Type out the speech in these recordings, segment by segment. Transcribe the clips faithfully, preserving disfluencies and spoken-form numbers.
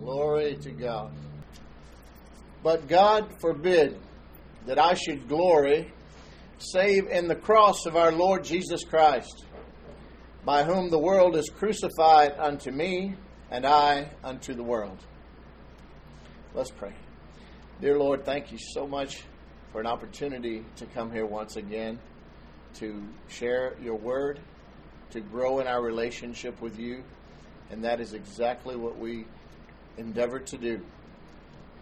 Glory to God. But God forbid that I should glory save in the cross of our Lord Jesus Christ, by whom the world is crucified unto me, and I unto the world. Let's pray. Dear Lord, thank you so much for an opportunity to come here once again to share your word, to grow in our relationship with you. And that is exactly what we endeavor to do,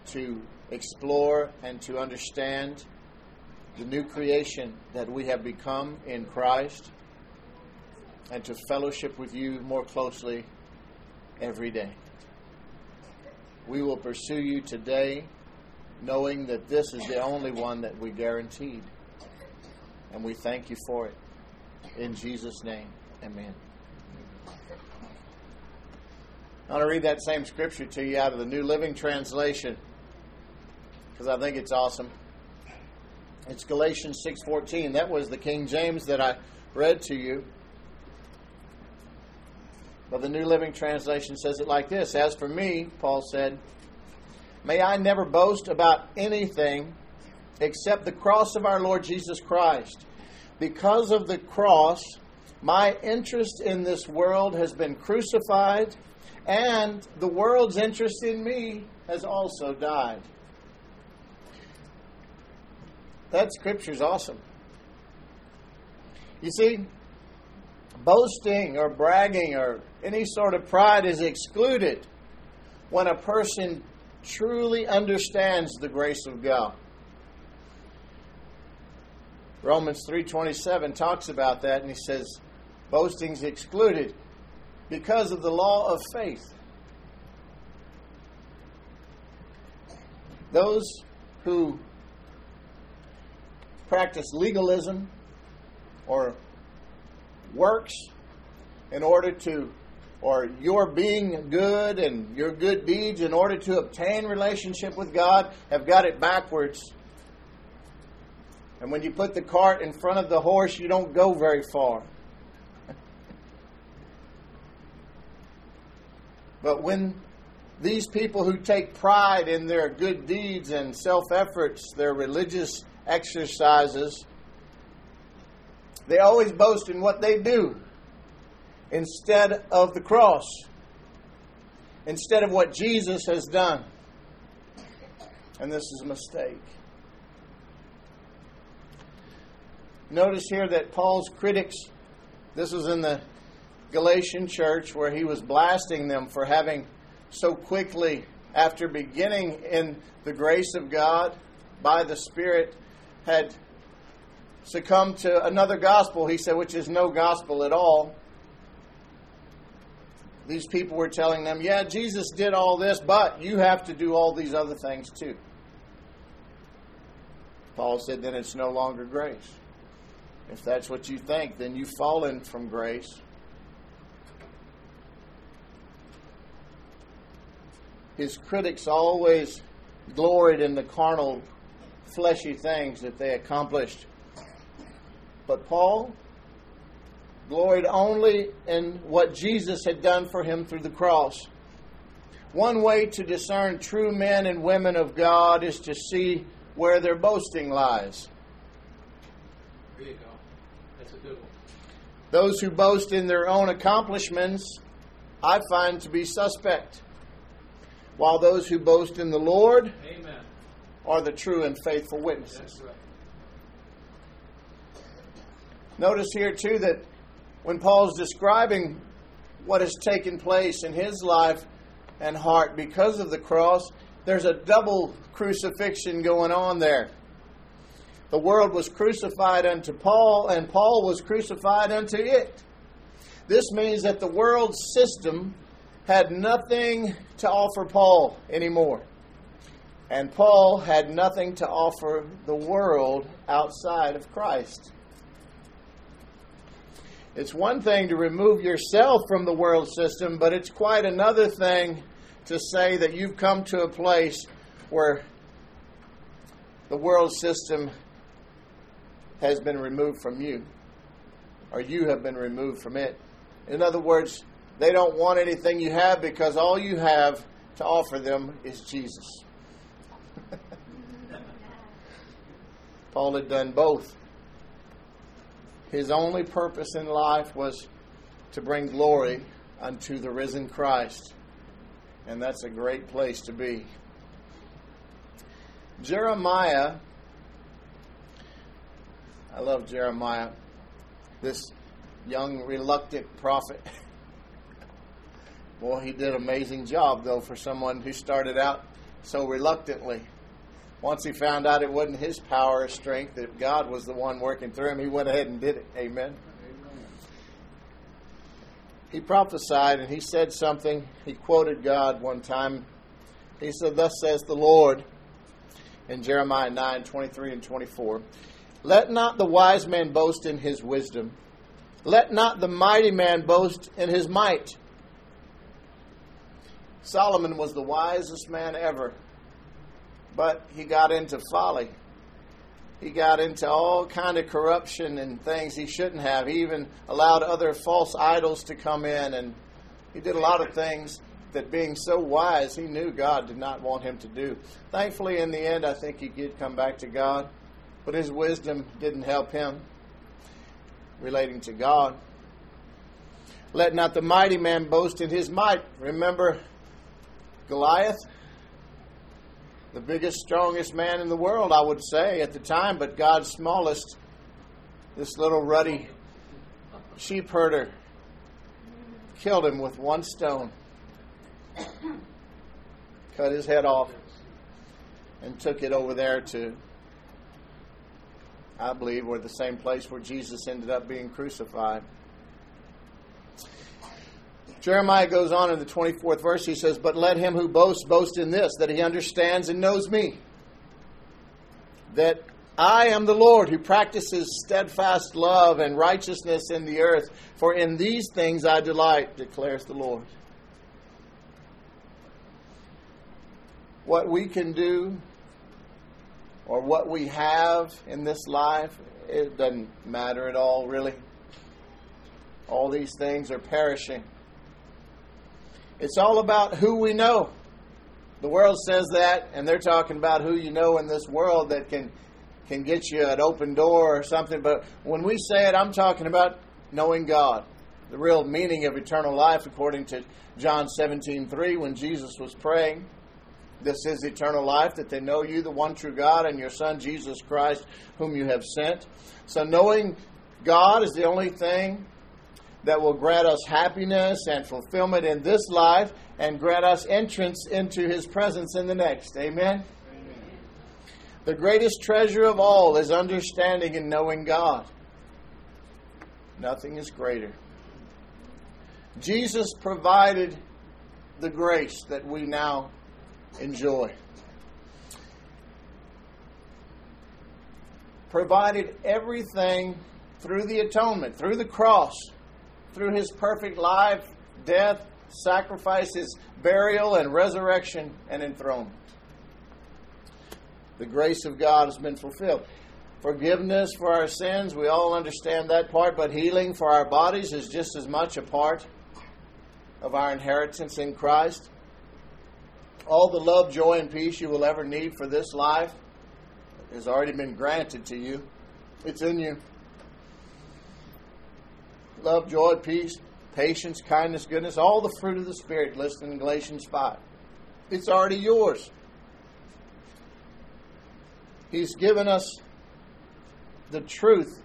to explore and to understand the new creation that we have become in Christ, and to fellowship with you more closely every day. We will pursue you today, knowing that this is the only one that we guaranteed. And we thank you for it. In Jesus' name, amen. I want to read that same scripture to you out of the New Living Translation, because I think it's awesome. It's Galatians six fourteen. That was the King James that I read to you. But the New Living Translation says it like this. As for me, Paul said, may I never boast about anything except the cross of our Lord Jesus Christ. Because of the cross, my interest in this world has been crucified, and the world's interest in me has also died. That scripture's awesome. You see, boasting or bragging or any sort of pride is excluded when a person truly understands the grace of God. Romans three twenty-seven talks about that, and he says, boasting's excluded because of the law of faith. Those who practice legalism or works in order to, or your being good and your good deeds in order to obtain relationship with God, have got it backwards. And when you put the cart in front of the horse, you don't go very far. But when these people who take pride in their good deeds and self-efforts, their religious exercises, they always boast in what they do instead of the cross, instead of what Jesus has done. And this is a mistake. Notice here that Paul's critics, this was in the Galatian church where he was blasting them for having so quickly, after beginning in the grace of God by the Spirit, had succumbed to another gospel, he said, which is no gospel at all. These people were telling them, yeah, Jesus did all this, but you have to do all these other things too. Paul said, then it's no longer grace. If that's what you think, then you've fallen from grace. His critics always gloried in the carnal, fleshy things that they accomplished. But Paul gloried only in what Jesus had done for him through the cross. One way to discern true men and women of God is to see where their boasting lies. There you go. That's a good one. Those who boast in their own accomplishments, I find to be suspect, while those who boast in the Lord, amen, are the true and faithful witnesses. That's right. Notice here, too, that when Paul's describing what has taken place in his life and heart because of the cross, there's a double crucifixion going on there. The world was crucified unto Paul, and Paul was crucified unto it. This means that the world's system had nothing to offer Paul anymore. And Paul had nothing to offer the world outside of Christ. It's one thing to remove yourself from the world system, but it's quite another thing to say that you've come to a place where the world system has been removed from you, or you have been removed from it. In other words, they don't want anything you have, because all you have to offer them is Jesus. Paul had done both. His only purpose in life was to bring glory unto the risen Christ. And that's a great place to be. Jeremiah, I love Jeremiah, this young, reluctant prophet. Boy, he did an amazing job, though, for someone who started out so reluctantly. Once he found out it wasn't his power or strength, that God was the one working through him, he went ahead and did it. Amen. Amen. He prophesied, and he said something. He quoted God one time. He said, "Thus says the Lord," in Jeremiah nine, twenty-three and twenty-four, "Let not the wise man boast in his wisdom. Let not the mighty man boast in his might." Solomon was the wisest man ever, but he got into folly. He got into all kind of corruption and things he shouldn't have. He even allowed other false idols to come in, and he did a lot of things that, being so wise, he knew God did not want him to do. Thankfully, in the end, I think he did come back to God, but his wisdom didn't help him relating to God. Let not the mighty man boast in his might. Remember Goliath, the biggest, strongest man in the world, I would say, at the time, but God's smallest, this little ruddy sheep herder, killed him with one stone, cut his head off, and took it over there to, I believe, were the same place where Jesus ended up being crucified. Jeremiah goes on in the twenty-fourth verse. He says, "But let him who boasts boast in this, that he understands and knows me, that I am the Lord, who practices steadfast love and righteousness in the earth. For in these things I delight, declares the Lord." What we can do, or what we have in this life, it doesn't matter at all, really. All these things are perishing. It's all about who we know. The world says that, and they're talking about who you know in this world that can can get you an open door or something. But when we say it, I'm talking about knowing God. The real meaning of eternal life, according to John seventeen three, when Jesus was praying, "This is eternal life, that they know you, the one true God, and your Son, Jesus Christ, whom you have sent." So knowing God is the only thing that will grant us happiness and fulfillment in this life, and grant us entrance into His presence in the next. Amen? Amen. The greatest treasure of all is understanding and knowing God. Nothing is greater. Jesus provided the grace that we now enjoy. Provided everything through the atonement, through the cross, through His perfect life, death, sacrifices, burial, and resurrection, and enthronement. The grace of God has been fulfilled. Forgiveness for our sins, we all understand that part, but healing for our bodies is just as much a part of our inheritance in Christ. All the love, joy, and peace you will ever need for this life has already been granted to you. It's in you. Love, joy, peace, patience, kindness, goodness, all the fruit of the Spirit listed in Galatians five. It's already yours. He's given us the truth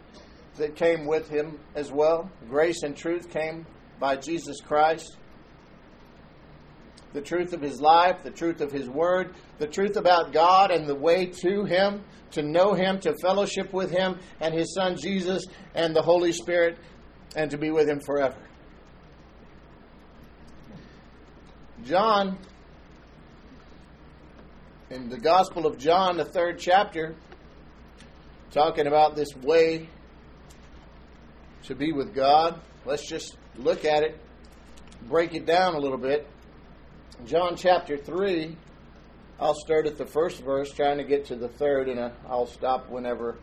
that came with Him as well. Grace and truth came by Jesus Christ. The truth of His life, the truth of His word, the truth about God and the way to Him, to know Him, to fellowship with Him and His Son Jesus and the Holy Spirit, and to be with Him forever. John, in the Gospel of John, the third chapter, talking about this way to be with God. Let's just look at it, break it down a little bit. John chapter three, I'll start at the first verse, trying to get to the third, and I'll stop whenever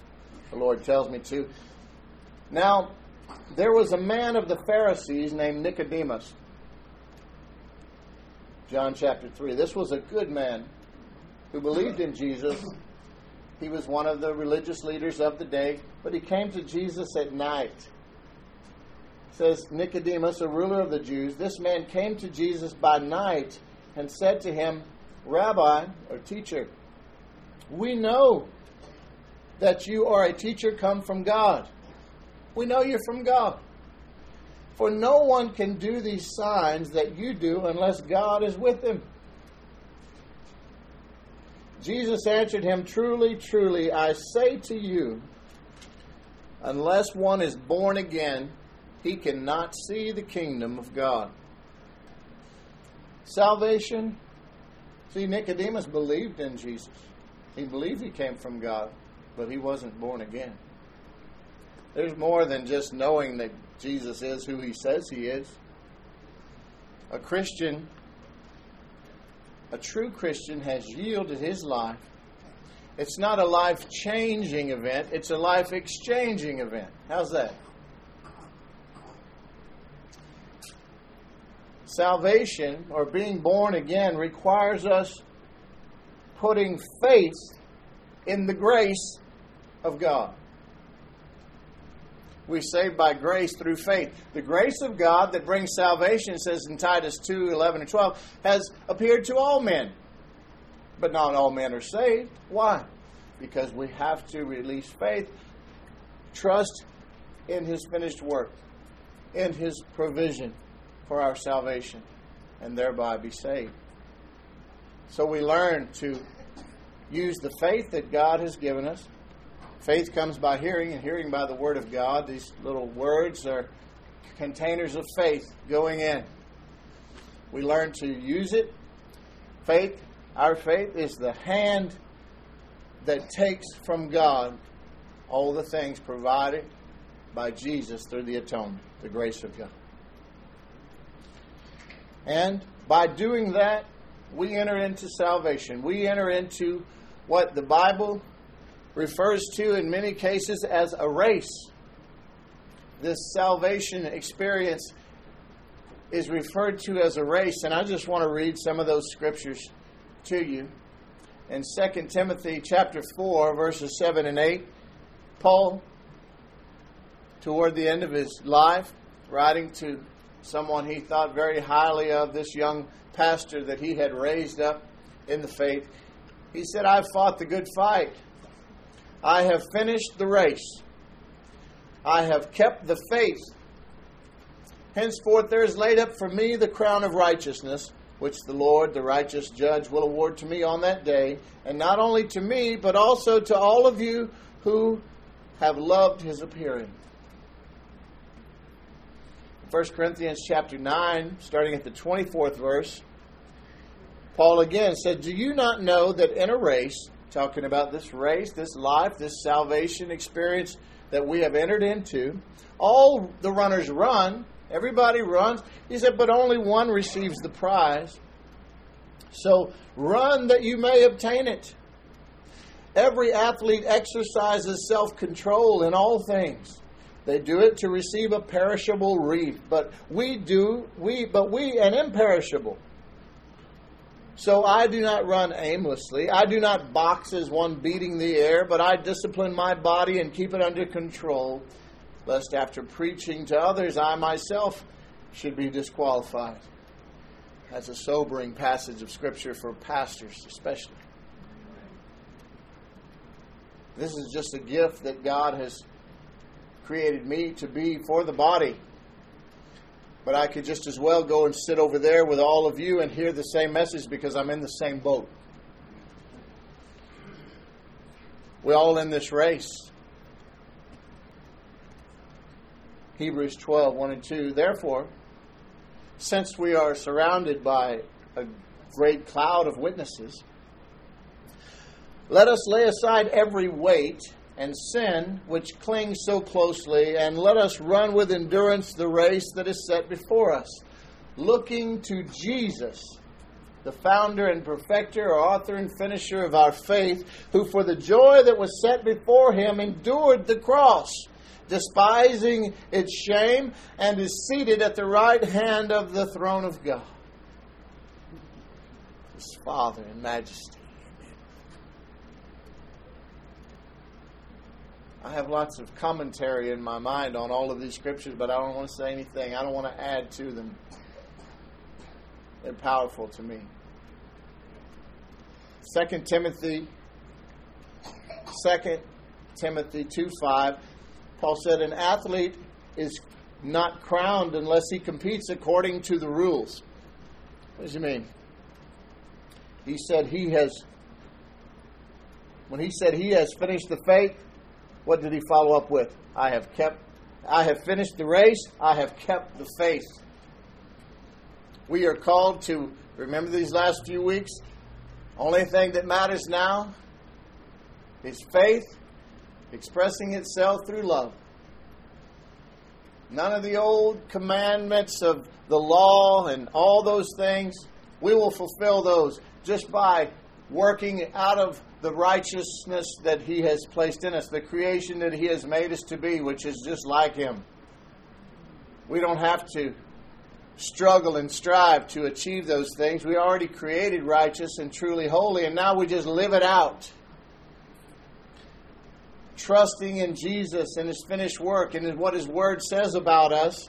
the Lord tells me to. Now, there was a man of the Pharisees named Nicodemus. John chapter three. This was a good man who believed in Jesus. He was one of the religious leaders of the day, but he came to Jesus at night. It says, Nicodemus, a ruler of the Jews, this man came to Jesus by night and said to him, Rabbi, or teacher, we know that you are a teacher come from God. We know you're from God. For no one can do these signs that you do unless God is with him. Jesus answered him, Truly, truly, I say to you, unless one is born again, he cannot see the kingdom of God. Salvation. See, Nicodemus believed in Jesus. He believed he came from God, but he wasn't born again. There's more than just knowing that Jesus is who he says he is. A Christian, a true Christian, has yielded his life. It's not a life-changing event. It's a life-exchanging event. How's that? Salvation, or being born again, requires us putting faith in the grace of God. We're saved by grace through faith. The grace of God that brings salvation, says in Titus two, eleven and twelve, has appeared to all men. But not all men are saved. Why? Because we have to release faith, trust in his finished work, in his provision for our salvation, and thereby be saved. So we learn to use the faith that God has given us. Faith comes by hearing, and hearing by the Word of God. These little words are containers of faith going in. We learn to use it. Faith, our faith, is the hand that takes from God all the things provided by Jesus through the atonement, the grace of God. And by doing that, we enter into salvation. We enter into what the Bible refers to in many cases as a race. This salvation experience is referred to as a race, and I just want to read some of those scriptures to you. In Second Timothy chapter four, verses seven and eight, Paul, toward the end of his life, writing to someone he thought very highly of, this young pastor that he had raised up in the faith, he said, I've fought the good fight. I have finished the race. I have kept the faith. Henceforth there is laid up for me the crown of righteousness, which the Lord, the righteous judge, will award to me on that day, and not only to me, but also to all of you who have loved his appearing. First Corinthians chapter nine, starting at the twenty-fourth verse, Paul again said, Do you not know that in a race, talking about this race, this life, this salvation experience that we have entered into, all the runners run, everybody runs. He said, but only one receives the prize. So run that you may obtain it. Every athlete exercises self-control in all things. They do it to receive a perishable wreath, but we do we but we an imperishable. So I do not run aimlessly. I do not box as one beating the air, but I discipline my body and keep it under control, lest after preaching to others I myself should be disqualified. That's a sobering passage of Scripture for pastors especially. This is just a gift that God has created me to be for the body. But I could just as well go and sit over there with all of you and hear the same message because I'm in the same boat. We're all in this race. Hebrews twelve, one and two. Therefore, since we are surrounded by a great cloud of witnesses, let us lay aside every weight and sin which clings so closely, and let us run with endurance the race that is set before us, looking to Jesus, the founder and perfecter, author and finisher of our faith, who for the joy that was set before him endured the cross, despising its shame, and is seated at the right hand of the throne of God. His Father in majesty. I have lots of commentary in my mind on all of these scriptures, but I don't want to say anything. I don't want to add to them. They're powerful to me. Second Timothy, Second Timothy two five, Paul said, an athlete is not crowned unless he competes according to the rules. What does he mean? He said he has, when he said he has finished the faith, what did he follow up with? I have kept, I have finished the race. I have kept the faith. We are called to, remember these last few weeks, only thing that matters now is faith expressing itself through love. None of the old commandments of the law and all those things, we will fulfill those just by working out of the righteousness that He has placed in us, the creation that He has made us to be, which is just like Him. We don't have to struggle and strive to achieve those things. We already created righteous and truly holy, and now we just live it out. Trusting in Jesus and His finished work and in what His Word says about us,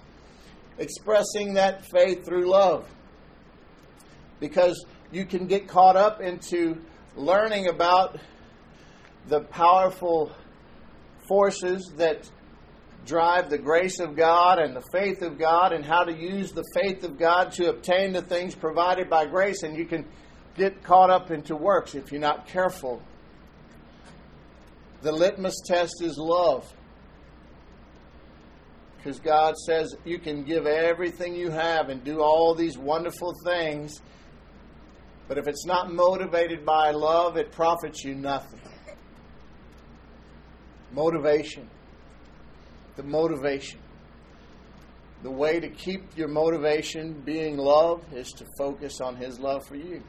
expressing that faith through love. Because you can get caught up into learning about the powerful forces that drive the grace of God and the faith of God and how to use the faith of God to obtain the things provided by grace. And you can get caught up into works if you're not careful. The litmus test is love. Because God says you can give everything you have and do all these wonderful things, but if it's not motivated by love, it profits you nothing. Motivation. The motivation. The way to keep your motivation being love is to focus on His love for you.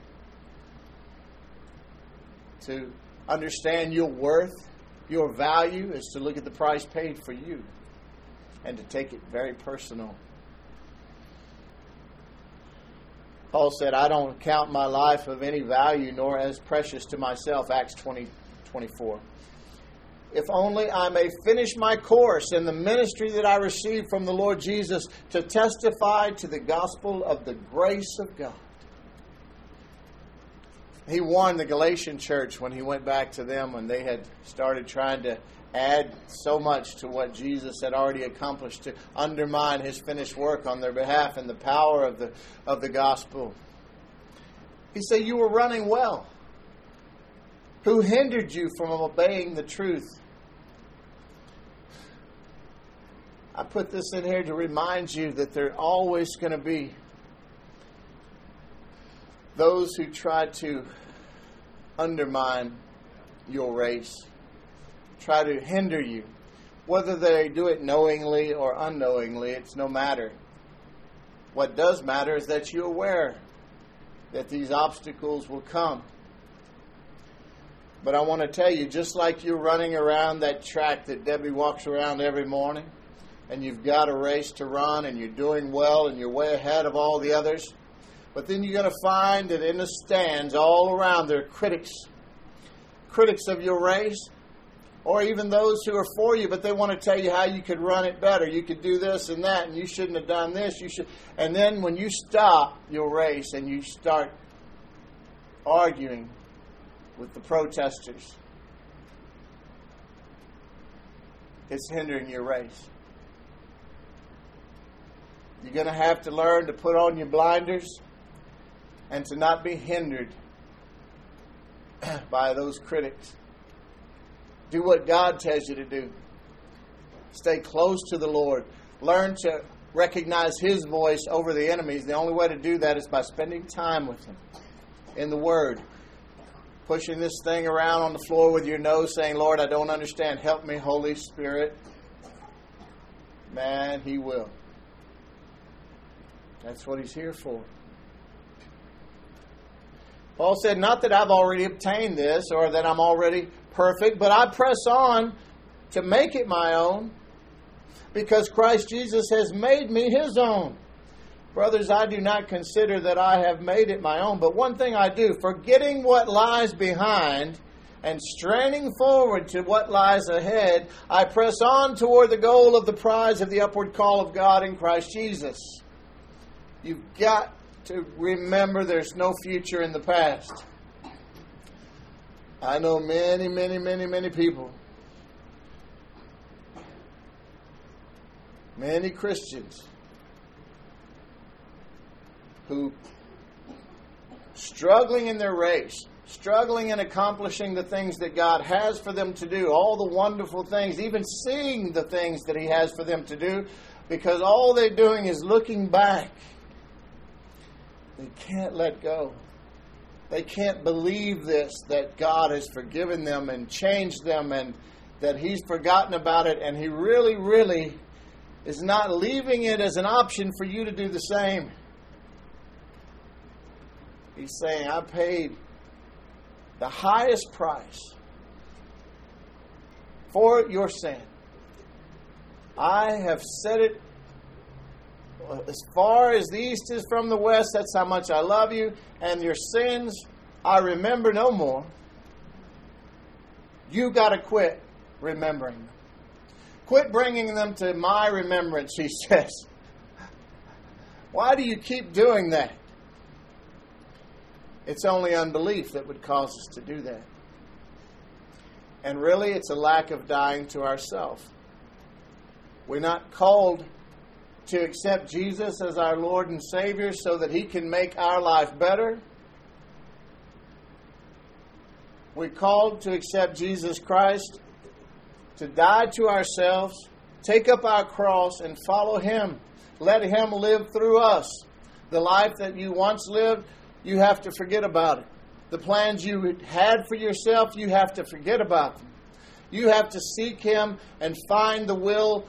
To understand your worth, your value, is to look at the price paid for you and to take it very personal. Paul said, I don't count my life of any value, nor as precious to myself, Acts twenty twenty-four. If only I may finish my course in the ministry that I received from the Lord Jesus to testify to the gospel of the grace of God. He warned the Galatian church when he went back to them when they had started trying to add so much to what Jesus had already accomplished to undermine His finished work on their behalf and the power of the of the gospel. He said, you were running well. Who hindered you from obeying the truth? I put this in here to remind you that there are always going to be those who try to undermine your race, try to hinder you. Whether they do it knowingly or unknowingly, it's no matter. What does matter is that you're aware that these obstacles will come. But I want to tell you, just like you're running around that track that Debbie walks around every morning, and you've got a race to run, and you're doing well, and you're way ahead of all the others, but then you're going to find that in the stands all around there are critics. Critics of your race, or even those who are for you, but they want to tell you how you could run it better. You could do this and that, and you shouldn't have done this. You should. And then when you stop your race and you start arguing with the protesters, it's hindering your race. You're going to have to learn to put on your blinders and to not be hindered by those critics. Do what God tells you to do. Stay close to the Lord. Learn to recognize His voice over the enemy's. The only way to do that is by spending time with Him in the Word. Pushing this thing around on the floor with your nose saying, Lord, I don't understand. Help me, Holy Spirit. Man, He will. That's what He's here for. Paul said, not that I've already obtained this or that I'm already perfect, but I press on to make it my own because Christ Jesus has made me his own. Brothers, I do not consider that I have made it my own, but one thing I do, forgetting what lies behind and straining forward to what lies ahead, I press on toward the goal of the prize of the upward call of God in Christ Jesus. You've got to remember there's no future in the past. I know many, many, many, many people, many Christians, who, struggling in their race, struggling in accomplishing the things that God has for them to do, all the wonderful things, even seeing the things that He has for them to do, because all they're doing is looking back. They can't let go. They can't believe this, that God has forgiven them and changed them and that He's forgotten about it, and He really, really is not leaving it as an option for you to do the same. He's saying, I paid the highest price for your sin. I have set it as far as the east is from the west. That's how much I love you. And your sins, I remember no more. You got to quit remembering them. Quit bringing them to my remembrance, he says. Why do you keep doing that? It's only unbelief that would cause us to do that. And really, it's a lack of dying to ourselves. We're not called to accept Jesus as our Lord and Savior so that He can make our life better. We're called to accept Jesus Christ, to die to ourselves, take up our cross and follow Him. Let Him live through us. The life that you once lived, you have to forget about it. The plans you had for yourself, you have to forget about them. You have to seek Him and find the will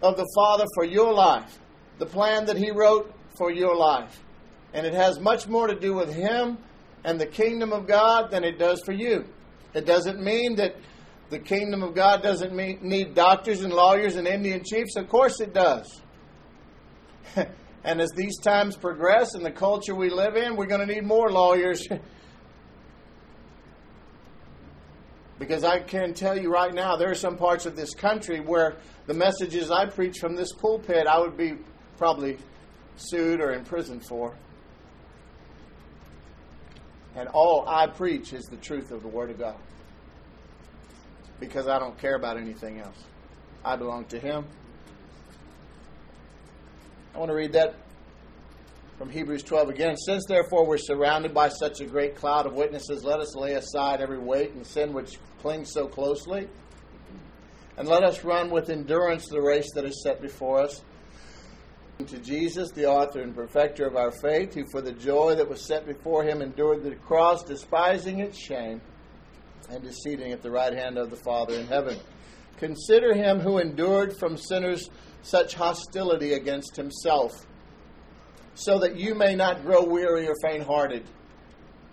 of the Father for your life, the plan that He wrote for your life. And it has much more to do with Him and the kingdom of God than it does for you. It doesn't mean that the kingdom of God doesn't mean, need doctors and lawyers and Indian chiefs. Of course it does. And as these times progress and the culture we live in, we're going to need more lawyers. Because I can tell you right now, there are some parts of this country where the messages I preach from this pulpit, I would be probably sued or in prison for. And all I preach is the truth of the Word of God. Because I don't care about anything else. I belong to Him. I want to read that from Hebrews twelve again. Since therefore we're surrounded by such a great cloud of witnesses, let us lay aside every weight and sin which clings so closely, and let us run with endurance the race that is set before us. To Jesus, the author and perfecter of our faith, who for the joy that was set before Him endured the cross, despising its shame, and is seated at the right hand of the Father in heaven. Consider Him who endured from sinners such hostility against Himself, so that you may not grow weary or faint-hearted.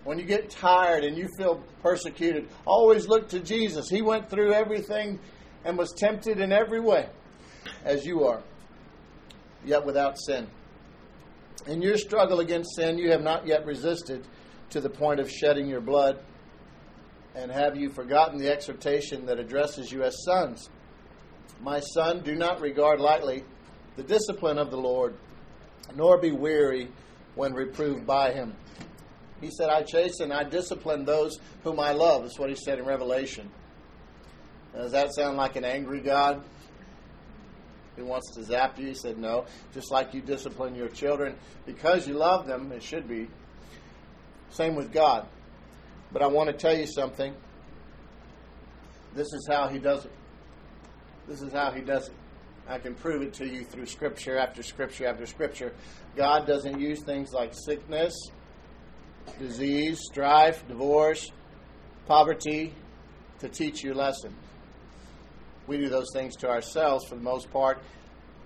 When you get tired and you feel persecuted, always look to Jesus. He went through everything and was tempted in every way, as you are, yet without sin. In your struggle against sin, you have not yet resisted to the point of shedding your blood. And have you forgotten the exhortation that addresses you as sons? My son, do not regard lightly the discipline of the Lord, nor be weary when reproved by Him. He said, I chasten, I discipline those whom I love. That's what He said in Revelation. Now, does that sound like an angry God who wants to zap you? He said, no. Just like you discipline your children because you love them, it should be. Same with God. But I want to tell you something. This is how He does it. This is how He does it. I can prove it to you through Scripture after Scripture after Scripture. God doesn't use things like sickness, disease, strife, divorce, poverty to teach you lessons. We do those things to ourselves for the most part,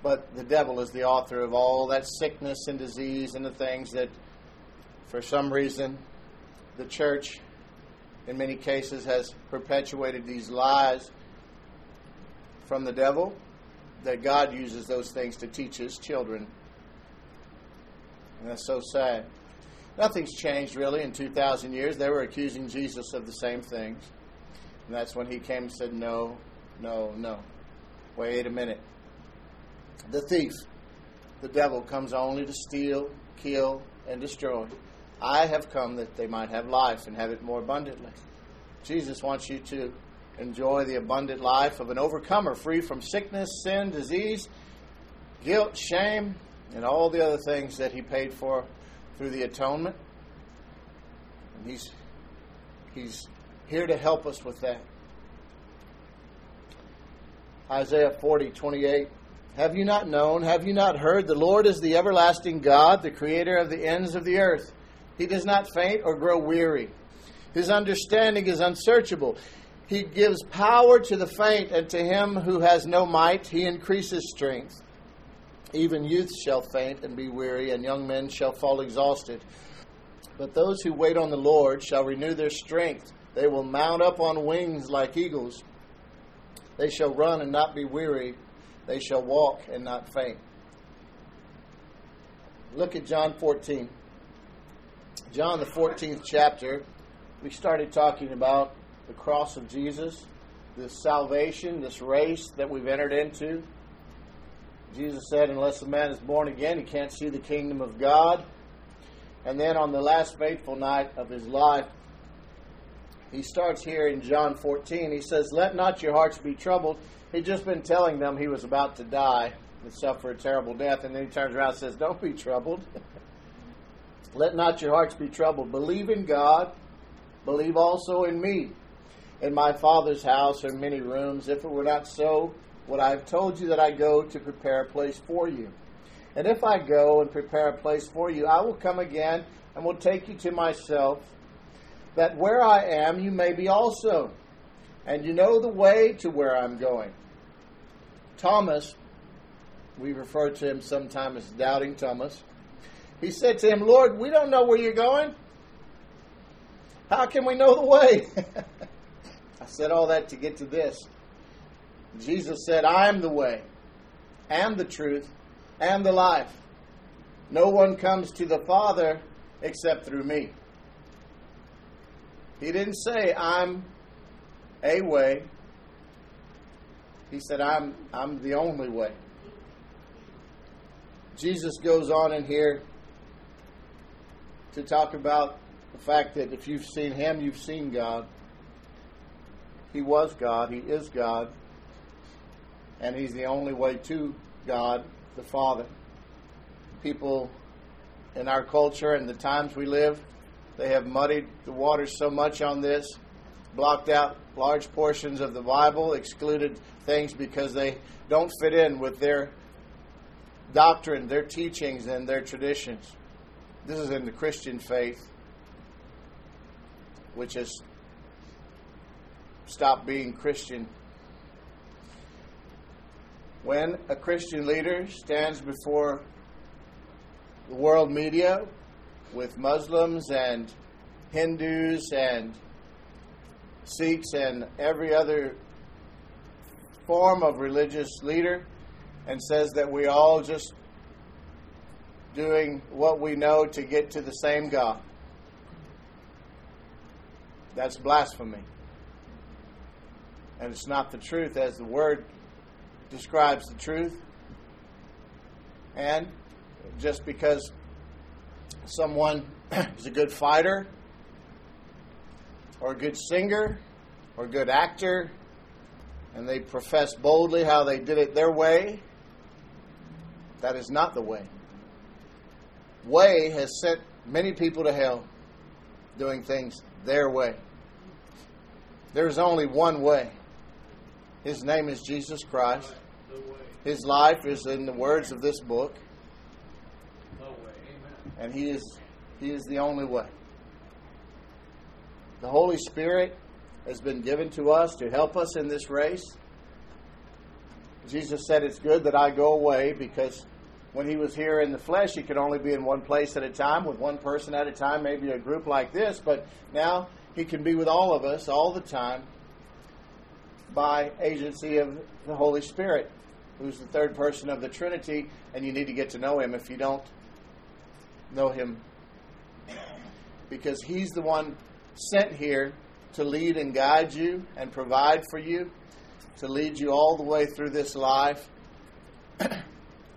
but the devil is the author of all that sickness and disease and the things that, for some reason, the church, in many cases, has perpetuated these lies from the devil, that God uses those things to teach His children. And that's so sad. Nothing's changed, really, in two thousand years. They were accusing Jesus of the same things. And that's when He came and said, no, no, no. Wait a minute. The thief, the devil, comes only to steal, kill, and destroy. I have come that they might have life and have it more abundantly. Jesus wants you to enjoy the abundant life of an overcomer, free from sickness, sin, disease, guilt, shame, and all the other things that He paid for through the atonement. And he's, he's here to help us with that. Isaiah forty twenty-eight. Have you not known? Have you not heard? The Lord is the everlasting God, the creator of the ends of the earth. He does not faint or grow weary. His understanding is unsearchable. He gives power to the faint, and to him who has no might, He increases strength. Even youth shall faint and be weary, and young men shall fall exhausted. But those who wait on the Lord shall renew their strength. They will mount up on wings like eagles. They shall run and not be weary. They shall walk and not faint. Look at John fourteen. John, the fourteenth chapter, we started talking about the cross of Jesus, this salvation, this race that we've entered into. Jesus said, unless a man is born again, he can't see the kingdom of God. And then on the last fateful night of His life, He starts here in John fourteen. He says, let not your hearts be troubled. He'd just been telling them He was about to die and suffer a terrible death. And then He turns around and says, don't be troubled. Let not your hearts be troubled. Believe in God. Believe also in me. In my Father's house are many rooms. If it were not so, would I have told you that I go to prepare a place for you? And if I go and prepare a place for you, I will come again and will take you to myself, that where I am you may be also, and you know the way to where I'm going. Thomas, we refer to him sometimes as Doubting Thomas, he said to Him, Lord, we don't know where you're going. How can we know the way? I said all that to get to this. Jesus said, I am the way, and the truth, and the life. No one comes to the Father except through me. He didn't say, I'm a way. He said, I'm, I'm the only way. Jesus goes on in here to talk about the fact that if you've seen Him, you've seen God. He was God. He is God. And He's the only way to God, the Father. People in our culture and the times we live, they have muddied the waters so much on this, blocked out large portions of the Bible, excluded things because they don't fit in with their doctrine, their teachings, and their traditions. This is in the Christian faith, which has stopped being Christian. When a Christian leader stands before the world media with Muslims and Hindus and Sikhs and every other form of religious leader and says that we're all just doing what we know to get to the same God, that's blasphemy. And it's not the truth as the Word describes the truth. And just because someone is a good fighter or a good singer or a good actor and they profess boldly how they did it their way, that is not the way. Way has sent many people to hell doing things their way. There is only one way. His name is Jesus Christ. His life is in the words of this book. And he is he is the only way. The Holy Spirit has been given to us to help us in this race. Jesus said it's good that I go away because when he was here in the flesh, he could only be in one place at a time, with one person at a time, maybe a group like this. But now he can be with all of us all the time by agency of the Holy Spirit, who's the third person of the Trinity, and you need to get to know him if you don't know him. Because he's the one sent here to lead and guide you and provide for you, to lead you all the way through this life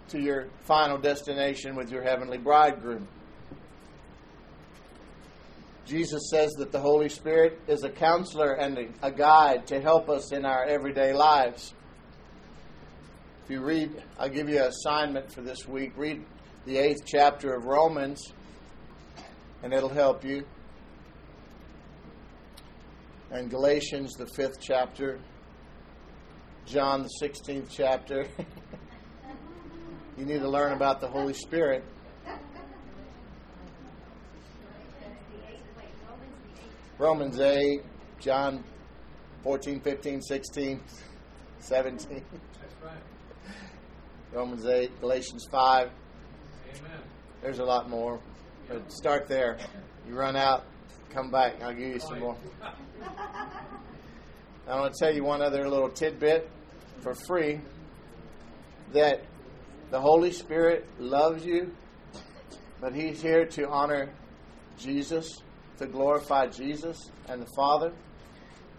to your final destination with your heavenly bridegroom. Jesus says that the Holy Spirit is a counselor and a guide to help us in our everyday lives. If you read, I'll give you an assignment for this week. Read the eighth chapter of Romans, and it'll help you. And Galatians, the fifth chapter. John, the sixteenth chapter. You need to learn about the Holy Spirit. Romans eight, John fourteen, fifteen, sixteen, seventeen. That's right. Romans eight, Galatians five. Amen. There's a lot more. But start there. You run out, come back, I'll give you some more. I want to tell you one other little tidbit for free, that the Holy Spirit loves you, but he's here to honor Jesus, to glorify Jesus and the Father.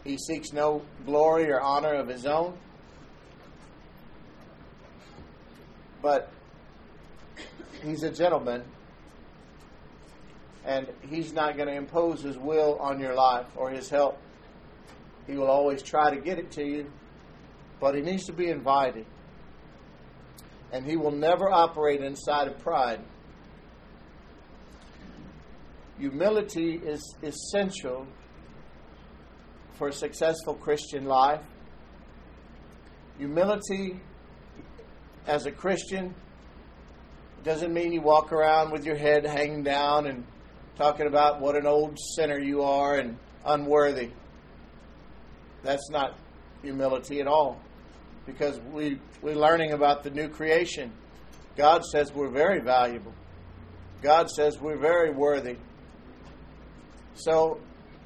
He seeks no glory or honor of his own. But he's a gentleman, and he's not going to impose his will on your life or his help. He will always try to get it to you, but he needs to be invited. And he will never operate inside of pride. Humility is essential for a successful Christian life. Humility as a Christian doesn't mean you walk around with your head hanging down and talking about what an old sinner you are and unworthy. That's not humility at all. Because we, we're learning about the new creation. God says we're very valuable. God says we're very worthy. So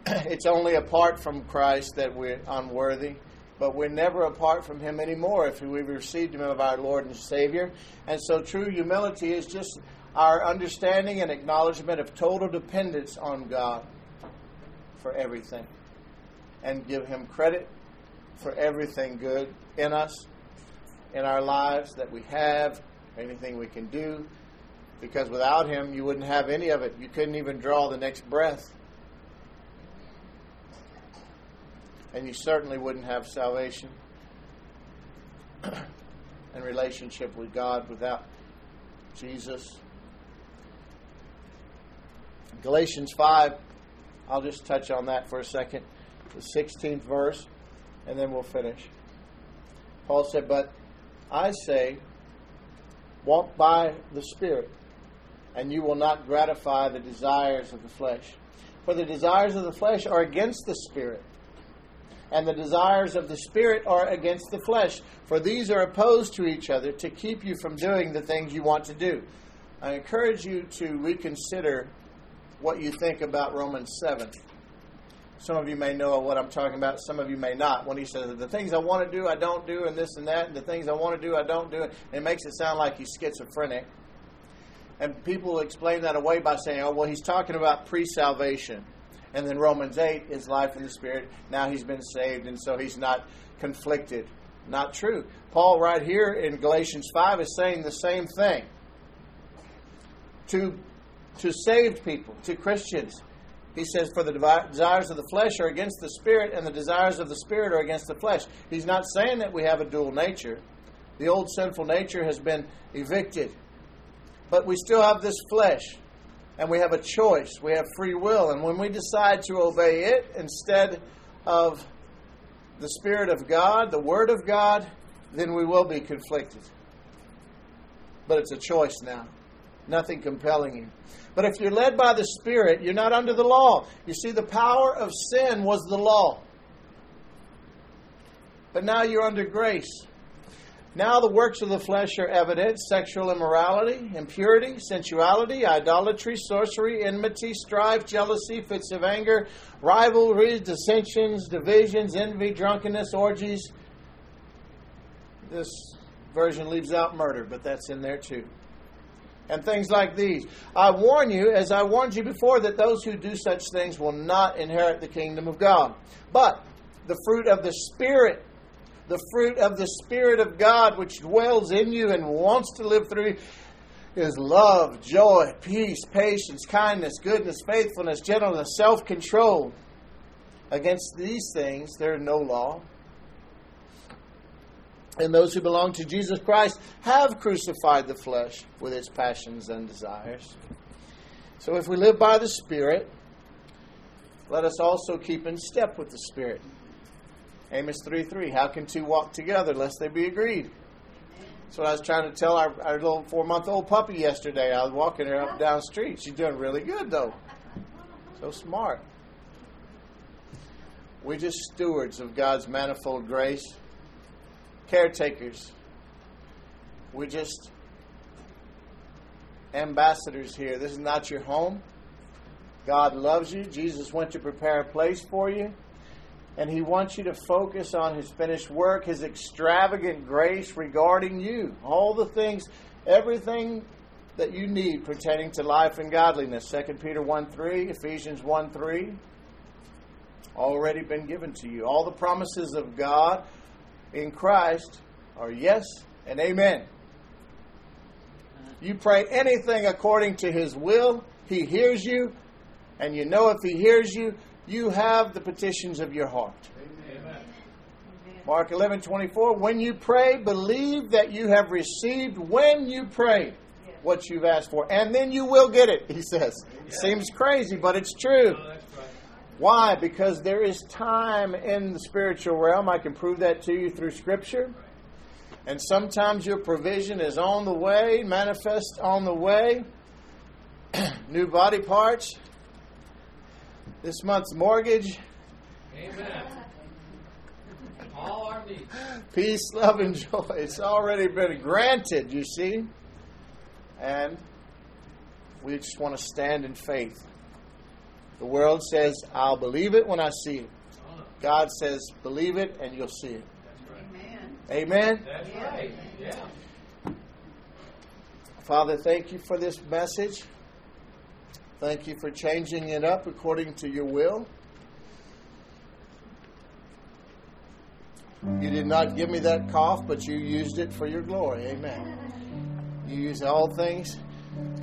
it's only apart from Christ that we're unworthy. But we're never apart from him anymore if we've received him of our Lord and Savior. And so true humility is just our understanding and acknowledgement of total dependence on God for everything. And give him credit for everything good in us, in our lives that we have, anything we can do, because without him you wouldn't have any of it. You couldn't even draw the next breath, and you certainly wouldn't have salvation and relationship with God without Jesus. Galatians five, I'll just touch on that for a second, the sixteenth verse, and then we'll finish. Paul said, "But I say, walk by the Spirit, and you will not gratify the desires of the flesh. For the desires of the flesh are against the Spirit, and the desires of the Spirit are against the flesh. For these are opposed to each other to keep you from doing the things you want to do." I encourage you to reconsider what you think about Romans seven. Some of you may know what I'm talking about. Some of you may not. When he says, the things I want to do, I don't do, and this and that, and the things I want to do, I don't do, and it makes it sound like he's schizophrenic. And people explain that away by saying, oh, well, he's talking about pre-salvation. And then Romans eight is life in the Spirit. Now he's been saved, and so he's not conflicted. Not true. Paul right here in Galatians five is saying the same thing. To, to saved people, to Christians. He says, for the desires of the flesh are against the Spirit, and the desires of the Spirit are against the flesh. He's not saying that we have a dual nature. The old sinful nature has been evicted. But we still have this flesh, and we have a choice. We have free will. And when we decide to obey it instead of the Spirit of God, the Word of God, then we will be conflicted. But it's a choice now. Nothing compelling you. But if you're led by the Spirit, you're not under the law. You see, the power of sin was the law. But now you're under grace. Now the works of the flesh are evident: sexual immorality, impurity, sensuality, idolatry, sorcery, enmity, strife, jealousy, fits of anger, rivalries, dissensions, divisions, envy, drunkenness, orgies. This version leaves out murder, but that's in there too. And things like these. I warn you, as I warned you before, that those who do such things will not inherit the kingdom of God. But the fruit of the Spirit The fruit of the Spirit of God, which dwells in you and wants to live through you, is love, joy, peace, patience, kindness, goodness, faithfulness, gentleness, self-control. Against these things there is no law. And those who belong to Jesus Christ have crucified the flesh with its passions and desires. So if we live by the Spirit, let us also keep in step with the Spirit. Amos three three, how can two walk together lest they be agreed? That's what I was trying to tell our, our little four-month-old puppy yesterday. I was walking her up and down the street. She's doing really good, though. So smart. We're just stewards of God's manifold grace. Caretakers. We're just ambassadors here. This is not your home. God loves you. Jesus went to prepare a place for you. And He wants you to focus on His finished work, His extravagant grace regarding you. All the things, everything that you need pertaining to life and godliness. Second Peter one three, Ephesians one three, already been given to you. All the promises of God in Christ are yes and amen. You pray anything according to His will, He hears you. And you know if He hears you, you have the petitions of your heart. Amen. Mark eleven twenty-four. When you pray, believe that you have received when you pray what you've asked for. And then you will get it, he says. Yeah. Seems crazy, but it's true. No, that's right. Why? Because there is time in the spiritual realm. I can prove that to you through Scripture. And sometimes your provision is on the way, manifest on the way. New body parts. This month's mortgage. Amen. All our needs. Peace, love, and joy. It's already been granted, you see. And we just want to stand in faith. The world says, I'll believe it when I see it. God says, believe it and you'll see it. That's right. Amen. Amen? That's yeah. right. Yeah. Father, thank you for this message. Thank you for changing it up according to your will. You did not give me that cough, but you used it for your glory. Amen. You use all things,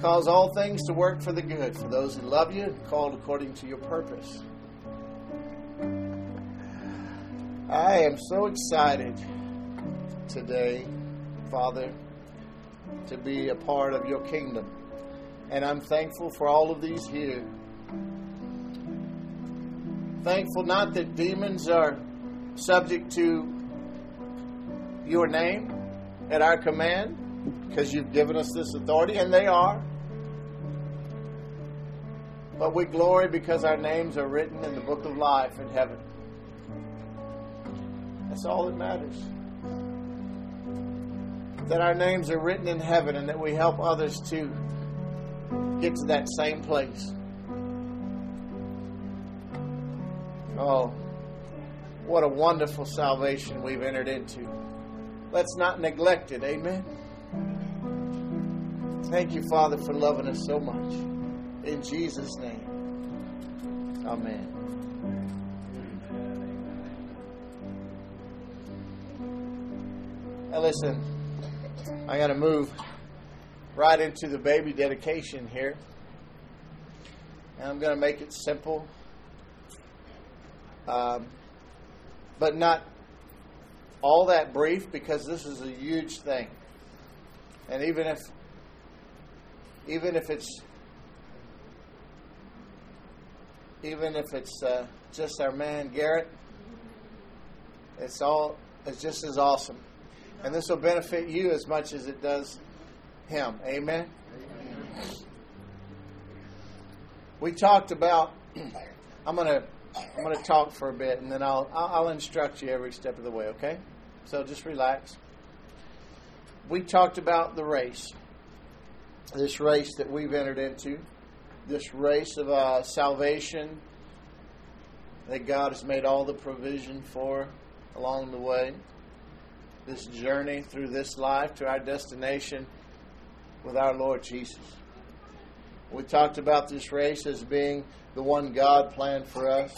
cause all things to work for the good, for those who love you and called according to your purpose. I am so excited today, Father, to be a part of your kingdom. And I'm thankful for all of these here. Thankful not that demons are subject to your name at our command, because you've given us this authority, and they are. But we glory because our names are written in the book of life in heaven. That's all that matters. That our names are written in heaven and that we help others too. Get to that same place. Oh, what a wonderful salvation we've entered into. Let's not neglect it. Amen. Thank you, Father, for loving us so much. In Jesus' name. Amen. Now listen, I gotta move right into the baby dedication here. And I'm going to make it simple. Um, but not all that brief, because this is a huge thing. And even if even if it's even if it's uh, just our man Garrett, it's all it's just as awesome. And this will benefit you as much as it does Him. Amen? Amen. We talked about, I'm going to I'm gonna talk for a bit, and then I'll, I'll instruct you every step of the way, okay? So just relax. we talked about the race. This race that we've entered into. This race of uh, salvation that God has made all the provision for along the way. This journey through this life to our destination with our Lord Jesus. We talked about this race as being the one God planned for us.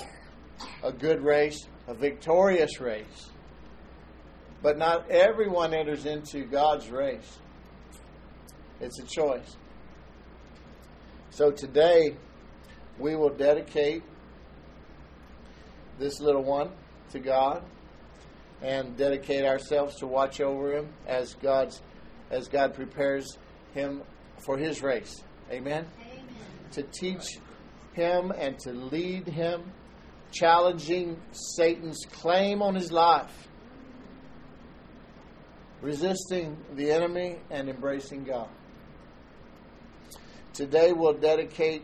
A good race, a victorious race. But not everyone enters into God's race. It's a choice. So today, we will dedicate this little one to God and dedicate ourselves to watch over him as God's, as God prepares him for his race. Amen? Amen. To teach him and to lead him, challenging Satan's claim on his life, resisting the enemy and embracing God. Today we'll dedicate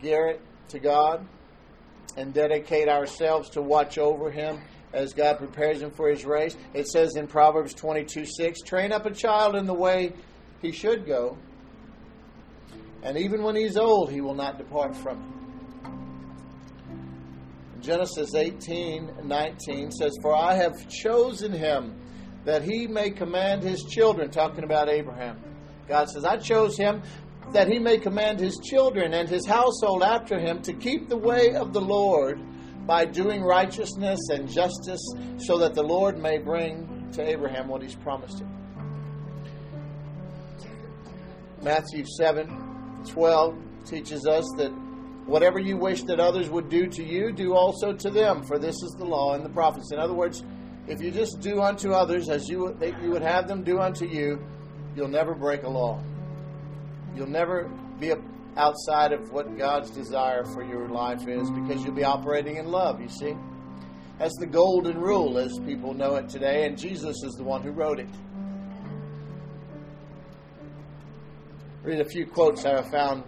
Garrett to God and dedicate ourselves to watch over him as God prepares him for his race. It says in Proverbs twenty-two six, train up a child in the way he should go, and even when he's old, he will not depart from it. Genesis eighteen nineteen says, for I have chosen him that he may command his children, talking about Abraham. God says, I chose him that he may command his children and his household after him to keep the way of the Lord by doing righteousness and justice, so that the Lord may bring to Abraham what he's promised him. Matthew seven twelve teaches us that whatever you wish that others would do to you, do also to them, for this is the law and the prophets. In other words, if you just do unto others as you would, you would have them do unto you, you'll never break a law. You'll never be outside of what God's desire for your life is, because you'll be operating in love, you see. That's the golden rule as people know it today, and Jesus is the one who wrote it. Read a few quotes I have found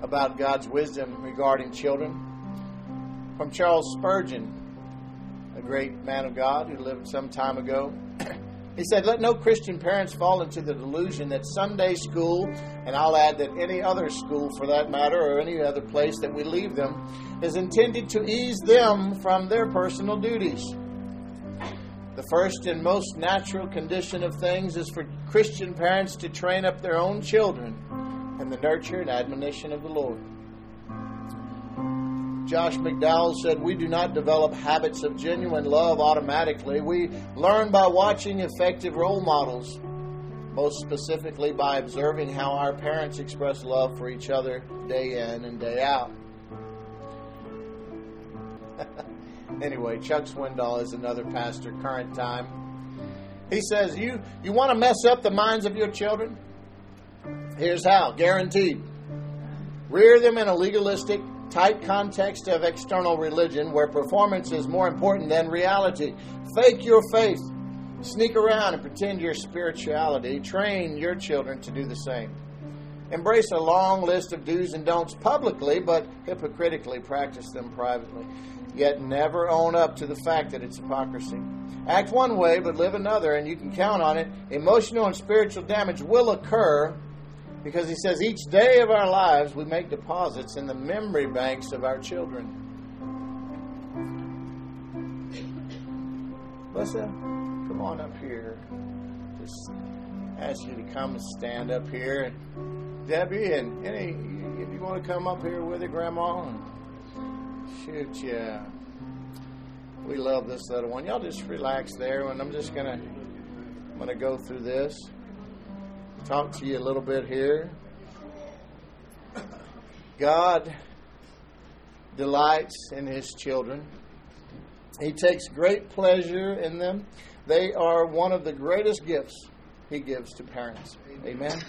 about God's wisdom regarding children. From Charles Spurgeon, a great man of God who lived some time ago. He said, let no Christian parents fall into the delusion that Sunday school, and I'll add that any other school for that matter, or any other place that we leave them, is intended to ease them from their personal duties. The first and most natural condition of things is for Christian parents to train up their own children in the nurture and admonition of the Lord. Josh McDowell said, we do not develop habits of genuine love automatically. We learn by watching effective role models, most specifically by observing how our parents express love for each other day in and day out. Anyway, Chuck Swindoll is another pastor, current time. He says, you, you want to mess up the minds of your children? Here's how, guaranteed. Rear them in a legalistic, tight context of external religion where performance is more important than reality. Fake your faith. Sneak around and pretend your spirituality. Train your children to do the same. Embrace a long list of do's and don'ts publicly, but hypocritically practice them privately. Yet never own up to the fact that it's hypocrisy. Act one way, but live another, and you can count on it. Emotional and spiritual damage will occur, because he says each day of our lives we make deposits in the memory banks of our children. Melissa, come on up here. Just ask you to come and stand up here. Debbie, and any, if you want to come up here with her, Grandma. Shoot, yeah. We love this little one. Y'all just relax there, and I'm just gonna I'm gonna go through this. Talk to you a little bit here. God delights in his children. He takes great pleasure in them. They are one of the greatest gifts he gives to parents. Amen.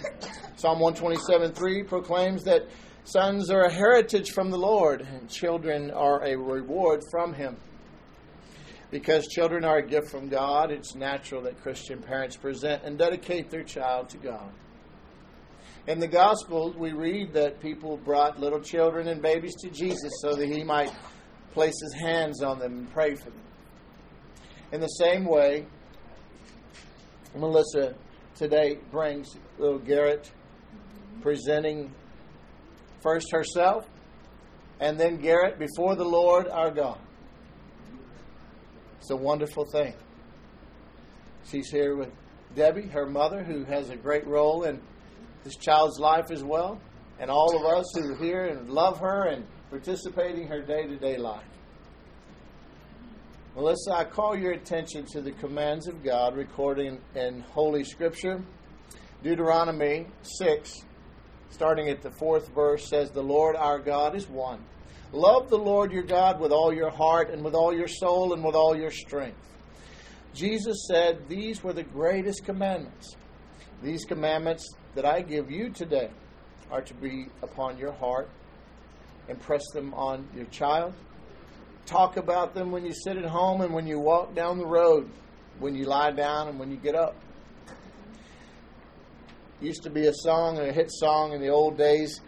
Psalm one twenty-seven three proclaims that sons are a heritage from the Lord, and children are a reward from him. Because children are a gift from God, it's natural that Christian parents present and dedicate their child to God. In the Gospels, we read that people brought little children and babies to Jesus so that he might place his hands on them and pray for them. In the same way, Melissa today brings little Garrett, presenting first herself and then Garrett before the Lord our God. It's a wonderful thing. She's here with Debbie, her mother, who has a great role in this child's life as well, and all of us who are here and love her and participating in her day-to-day life. Melissa, I call your attention to the commands of God recorded in Holy Scripture. Deuteronomy six, starting at the fourth verse, says, "The Lord our God is one. Love the Lord your God with all your heart and with all your soul and with all your strength." Jesus said these were the greatest commandments. These commandments that I give you today are to be upon your heart. Impress them on your child. Talk about them when you sit at home and when you walk down the road, when you lie down and when you get up. Used to be a song, a hit song in the old days.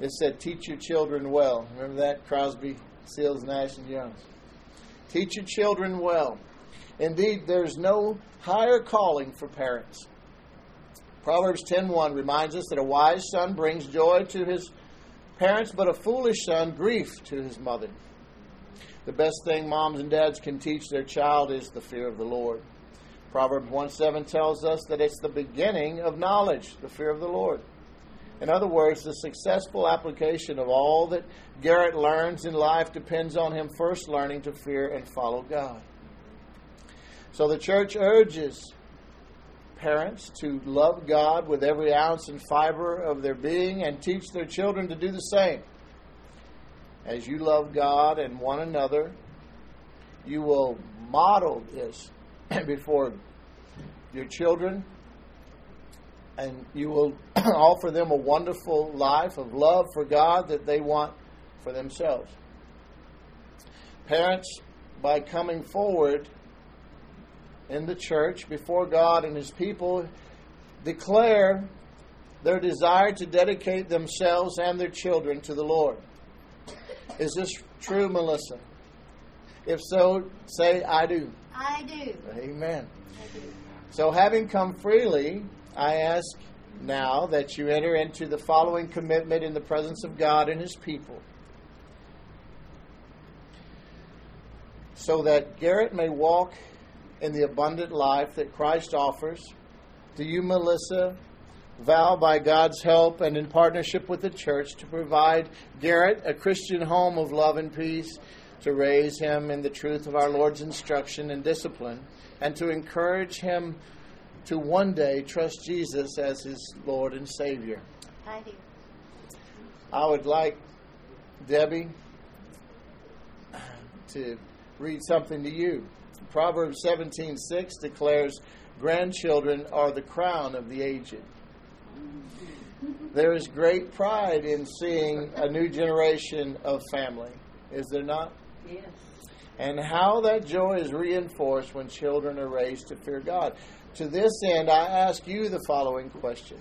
It said, "Teach your children well." Remember that? Crosby, Seals, Nash, and Young. Teach your children well. Indeed, there's no higher calling for parents. Proverbs ten one reminds us that a wise son brings joy to his parents, but a foolish son grief to his mother. The best thing moms and dads can teach their child is the fear of the Lord. Proverbs one seven tells us that it's the beginning of knowledge, the fear of the Lord. In other words, the successful application of all that Garrett learns in life depends on him first learning to fear and follow God. So the church urges parents to love God with every ounce and fiber of their being and teach their children to do the same. As you love God and one another, you will model this before your children, and you will offer them a wonderful life of love for God that they want for themselves. Parents, by coming forward in the church before God and His people, declare their desire to dedicate themselves and their children to the Lord. Is this true, Melissa? If so, say, "I do." I do. Amen. I do. So having come freely, I ask now that you enter into the following commitment in the presence of God and His people, so that Garrett may walk in the abundant life that Christ offers. Do you, Melissa, vow by God's help and in partnership with the church to provide Garrett a Christian home of love and peace, to raise him in the truth of our Lord's instruction and discipline, and to encourage him to one day trust Jesus as his Lord and Savior? I do. I would like Debbie to read something to you. Proverbs seventeen six declares, "Grandchildren are the crown of the aged." There is great pride in seeing a new generation of family, is there not? Yes. And how that joy is reinforced when children are raised to fear God. To this end, I ask you the following question.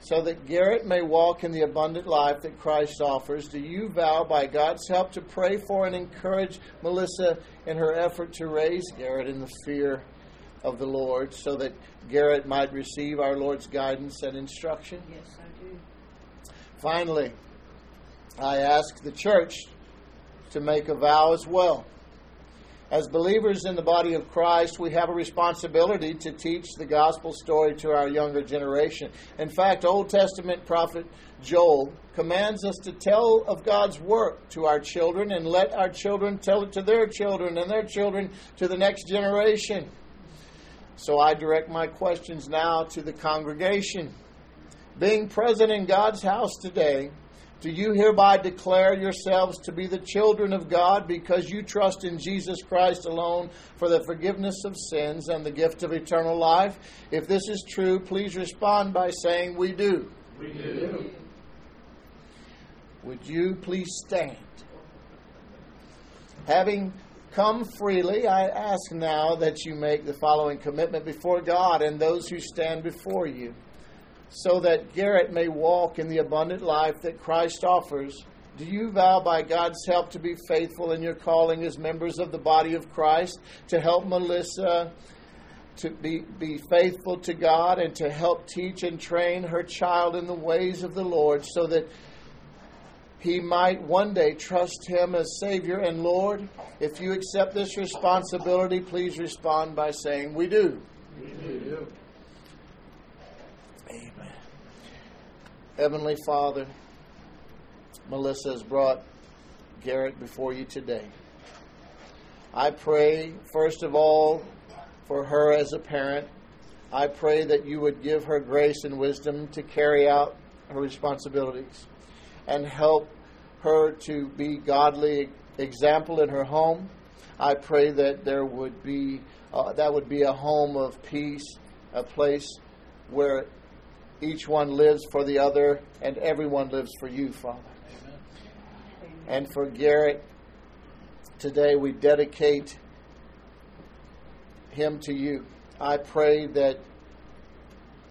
So that Garrett may walk in the abundant life that Christ offers, do you vow by God's help to pray for and encourage Melissa in her effort to raise Garrett in the fear of the Lord, so that Garrett might receive our Lord's guidance and instruction? Yes, I do. Finally, I ask the church to make a vow as well. As believers in the body of Christ, we have a responsibility to teach the gospel story to our younger generation. In fact, Old Testament prophet Joel commands us to tell of God's work to our children and let our children tell it to their children and their children to the next generation. So I direct my questions now to the congregation. Being present in God's house today, do you hereby declare yourselves to be the children of God because you trust in Jesus Christ alone for the forgiveness of sins and the gift of eternal life? If this is true, please respond by saying, "We do." We do. Would you please stand? Having come freely, I ask now that you make the following commitment before God and those who stand before you, so that Garrett may walk in the abundant life that Christ offers. Do you vow by God's help to be faithful in your calling as members of the body of Christ, to help Melissa to be, be faithful to God and to help teach and train her child in the ways of the Lord so that he might one day trust him as Savior. And Lord, if you accept this responsibility, please respond by saying, we do. We do. Amen. Heavenly Father, Melissa has brought Garrett before you today. I pray, first of all, for her as a parent. I pray that you would give her grace and wisdom to carry out her responsibilities and help her to be godly example in her home. I pray that there would be uh, that would be a home of peace, a place where each one lives for the other and everyone lives for you, Father. Amen. And for Garrett, today we dedicate him to you. I pray that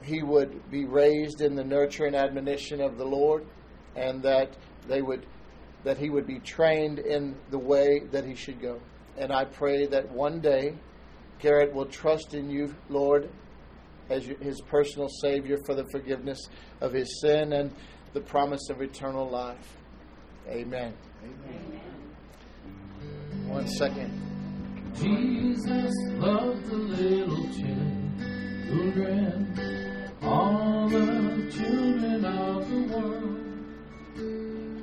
he would be raised in the nurture and admonition of the Lord, and that they would, that he would be trained in the way that he should go. And I pray that one day Garrett will trust in you, Lord, as his personal Savior for the forgiveness of his sin and the promise of eternal life. Amen. Amen. Amen. One second. Jesus loved the little children, all the children of the world.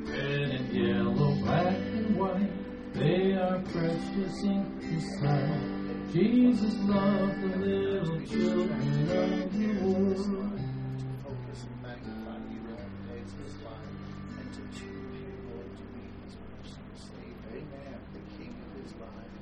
Red and yellow, black and white, they are precious in His sight. Jesus loved the little children of the world. Focus and magnify you all the days of His life, and to choose you, Lord, to be His personal Savior, Amen. The King of His life.